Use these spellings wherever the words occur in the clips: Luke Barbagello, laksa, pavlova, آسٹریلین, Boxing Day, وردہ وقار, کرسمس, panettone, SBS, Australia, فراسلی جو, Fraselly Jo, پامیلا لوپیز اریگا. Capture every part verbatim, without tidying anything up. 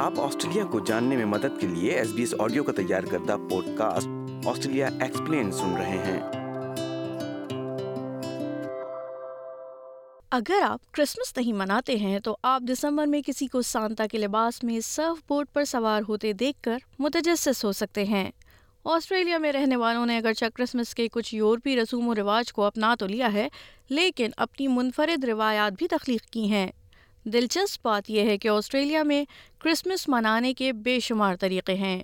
آپ آسٹریلیا کو جاننے میں مدد کے لیے ایس بی ایس آڈیو کا تیار کردہ پوڈ کاسٹ آسٹریلیا ایکسپلین سن رہے ہیں۔ اگر آپ کرسمس نہیں مناتے ہیں تو آپ دسمبر میں کسی کو سانتا کے لباس میں سرف بورڈ پر سوار ہوتے دیکھ کر متجسس ہو سکتے ہیں۔ آسٹریلیا میں رہنے والوں نے اگرچہ کرسمس کے کچھ یورپی رسوم و رواج کو اپنا تو لیا ہے، لیکن اپنی منفرد روایات بھی تخلیق کی ہیں۔ دلچسپ بات یہ ہے کہ آسٹریلیا میں کرسمس منانے کے بے شمار طریقے ہیں۔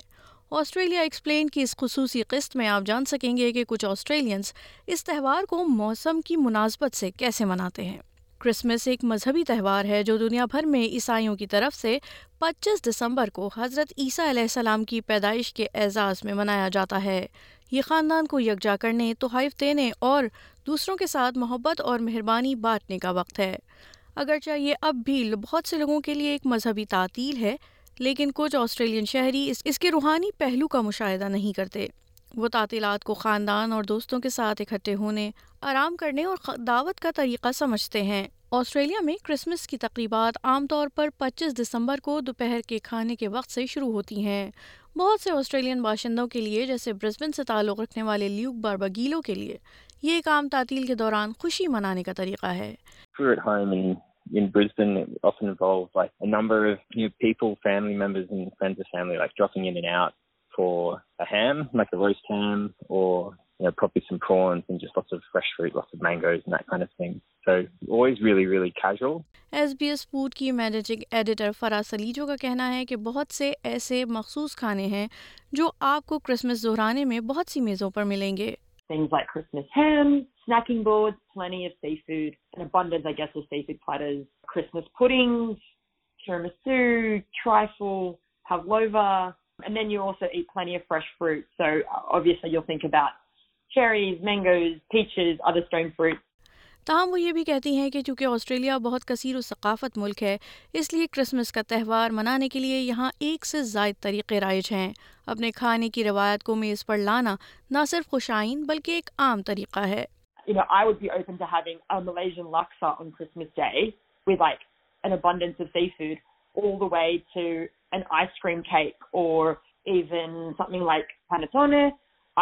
آسٹریلیا ایکسپلین کی اس خصوصی قسط میں آپ جان سکیں گے کہ کچھ آسٹریلینز اس تہوار کو موسم کی مناسبت سے کیسے مناتے ہیں۔ کرسمس ایک مذہبی تہوار ہے جو دنیا بھر میں عیسائیوں کی طرف سے پچیس دسمبر کو حضرت عیسیٰ علیہ السلام کی پیدائش کے اعزاز میں منایا جاتا ہے۔ یہ خاندان کو یکجا کرنے، تحائف دینے اور دوسروں کے ساتھ محبت اور مہربانی بانٹنے کا وقت ہے۔ اگرچہ یہ اب بھی بہت سے لوگوں کے لیے ایک مذہبی تعطیل ہے، لیکن کچھ آسٹریلین شہری اس, اس کے روحانی پہلو کا مشاہدہ نہیں کرتے۔ وہ تعطیلات کو خاندان اور دوستوں کے ساتھ اکٹھے ہونے، آرام کرنے اور دعوت کا طریقہ سمجھتے ہیں۔ آسٹریلیا میں کرسمس کی تقریبات عام طور پر پچیس دسمبر کو دوپہر کے کھانے کے وقت سے شروع ہوتی ہیں۔ بہت سے آسٹریلین باشندوں کے لیے، جیسے برسبن سے تعلق رکھنے والے لیوک بارباگیلو کے لیے، یہ ایک عام تعطیل کے دوران خوشی منانے کا طریقہ ہے۔ In Brisbane, it often involves like a number of new people, family members and friends of family, like dropping in and out for a ham, like a roast ham, or you know, probably some prawns and just lots of fresh fruit, lots of mangoes and that kind of thing. So always really, really casual. S B S Food کی managing editor فراسلی جو کا کہنا ہے کہ بہت سے ایسے مخصوص کھانے ہیں جو آپ کو کرسمس دہرانے میں بہت سی میزوں پر ملیں گے۔ Things like Christmas ham, snacking boards, plenty of seafood, an abundance, I guess, of seafood platters, Christmas puddings, tiramisu, trifle, pavlova, and then you also eat plenty of fresh fruit. So obviously you'll think about cherries, mangoes, peaches, other stone fruits. تاہم وہ یہ بھی کہتی ہیں کہ چونکہ Australia بہت کثیر و ثقافت ملک ہے، اس لیے کرسمس کا تہوار منانے کے لیے یہاں ایک سے زائد طریقے رائج ہیں۔ اپنے کھانے کی روایت کو میز پر لانا نہ صرف خوش آئند بلکہ ایک عام طریقہ ہے۔ You know, I would be open to having a Malaysian laksa on Christmas Day with like an abundance of seafood all the way to an ice cream cake or even something like panettone.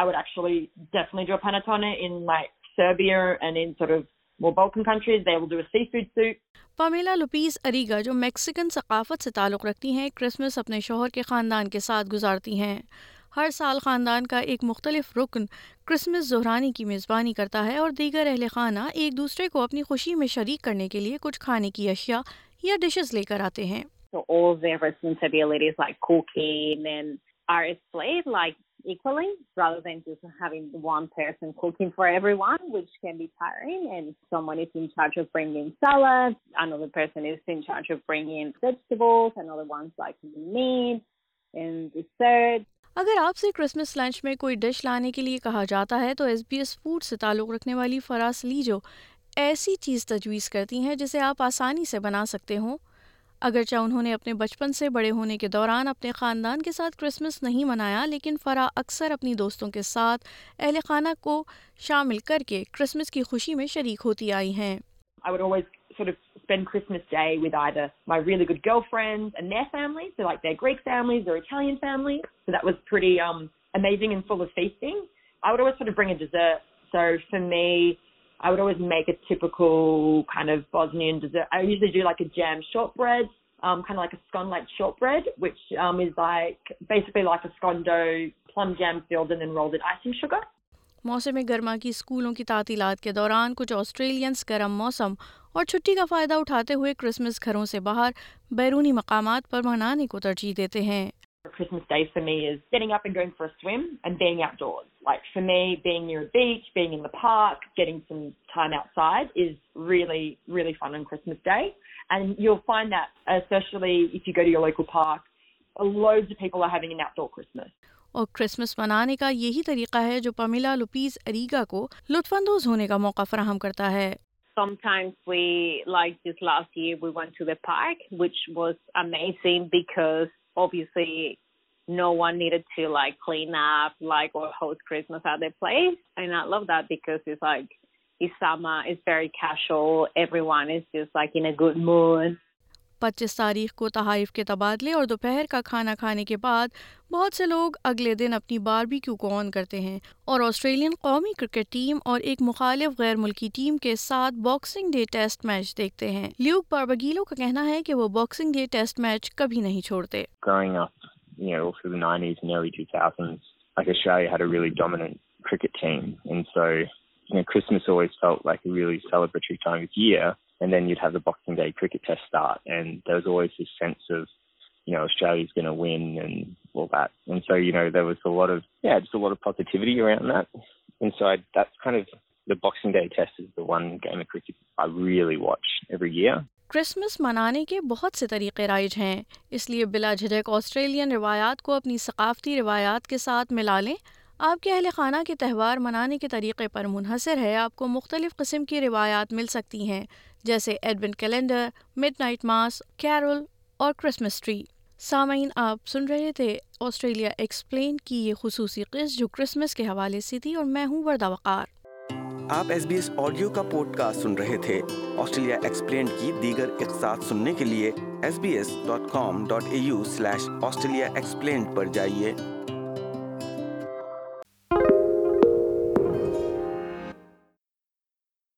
I would actually definitely do a panettone in like Serbia and in sort of more Balkan countries, they will do a seafood soup. پامیلا لوپیز اریگا جو Mexican ثقافت سے تعلق رکھتی ہیں، کرسمس اپنے شوہر کے خاندان کے ساتھ گزارتی ہیں۔ ہر سال خاندان کا ایک مختلف رکن کرسمس زہرانے کی میزبانی کرتا ہے اور دیگر اہل خانہ ایک دوسرے کو اپنی خوشی میں شریک کرنے کے لیے کچھ کھانے کی اشیاء یا ڈشز لے کر آتے ہیں۔ So all their responsibilities like cooking and are split like equally rather than just having one person cooking for everyone, which can be tiring, and someone is in charge of bringing salad, another person is in charge of bringing vegetables, another one's like meat and dessert. اگر آپ سے کرسمس lunch میں کوئی dish لانے کے لیے کہا جاتا ہے تو ایس بی ایس فوڈ سے تعلق رکھنے والی فراسلی جو ایسی چیز تجویز کرتی ہیں جسے آپ آسانی سے بنا سکتے ہوں۔ اگرچہ انہوں نے اپنے بچپن سے بڑے ہونے کے دوران اپنے خاندان کے ساتھ کرسمس نہیں منایا، لیکن فرا اکثر اپنی دوستوں کے ساتھ اہل خانہ کو شامل کر کے کرسمس کی خوشی میں شریک ہوتی آئی ہیں۔ I would always sort of spend Christmas Day with either my really good girlfriends and their families, so like their Greek families, their Italian family, so that was pretty um, amazing and full of feasting. I would always sort of bring a dessert, so for me I would always make a typical kind of Bosnian dessert. I usually do like a jam shortbread, um, kind of like a scone-like shortbread, which um, is like basically like a scone dough, plum jam filled and then rolled in icing sugar. موسم گرما کی اسکولوں کی تعطیلات کے دوران کچھ Australians گرم موسم اور چھٹی کا فائدہ اٹھاتے ہوئے کرسمس گھروں سے باہر بیرونی مقامات پر منانے کو ترجیح دیتے ہیں۔ Christmas Day for me is getting up and going for a swim and being outdoors. Like for me, being near a beach, being in the park, getting some time outside is really, really fun on Christmas Day. And you'll find that, especially if you go to your local park, loads of people are having an outdoor Christmas. اور کرسمس منانے کا یہی طریقہ ہے جو پامیلا لوپیز اریگا کو لطف اندوز ہونے کا موقع فراہم کرتا ہے۔ Sometimes we, like this last year, we went to the park, which was amazing because obviously no one needed to like clean up like or host Christmas at their place, and I love that because it's like it's summer, it's very casual, everyone is just like in a good mood. پچیس تاریخ کو تحائف کے تبادلے اور دوپہر کا کھانا کھانے کے بعد بہت سے لوگ اگلے دن اپنی باربیکیو کو آن کرتے ہیں اور آسٹریلین قومی کرکٹ ٹیم اور ایک مخالف غیر ملکی ٹیم کے ساتھ باکسنگ ڈے ٹیسٹ میچ دیکھتے ہیں۔ لیوک بارباگیلو کا کہنا ہے کہ وہ باکسنگ ڈے ٹیسٹ میچ کبھی نہیں چھوڑتے۔ You know, through the nineties and early two thousands, like Australia had a really dominant cricket team, and so you know Christmas always felt like a really celebratory time of year, and then you'd have the Boxing Day cricket test start, and there was always this sense of you know Australia's going to win and all that, and so you know there was a lot of yeah, just a lot of positivity around that, and so I, that's kind of the Boxing Day test is the one game of cricket I really watch every year. کرسمس منانے کے بہت سے طریقے رائج ہیں، اس لیے بلا جھجک آسٹریلین روایات کو اپنی ثقافتی روایات کے ساتھ ملا لیں۔ آپ کے اہل خانہ کے تہوار منانے کے طریقے پر منحصر ہے، آپ کو مختلف قسم کی روایات مل سکتی ہیں، جیسے Advent calendar, midnight mass, carol اور کرسمس ٹری۔ سامعین، آپ سن رہے تھے آسٹریلیا ایکسپلین کی یہ خصوصی قسط جو کرسمس کے حوالے سے تھی، اور میں ہوں وردہ وقار۔ آپ ایس بی ایس آڈیو کا پوڈ کاسٹ سن رہے تھے۔ آسٹریلیا ایکسپلینڈ کی دیگر اقساط سننے کے لیے S B S dot com dot A U slash Australia explained پر جائیے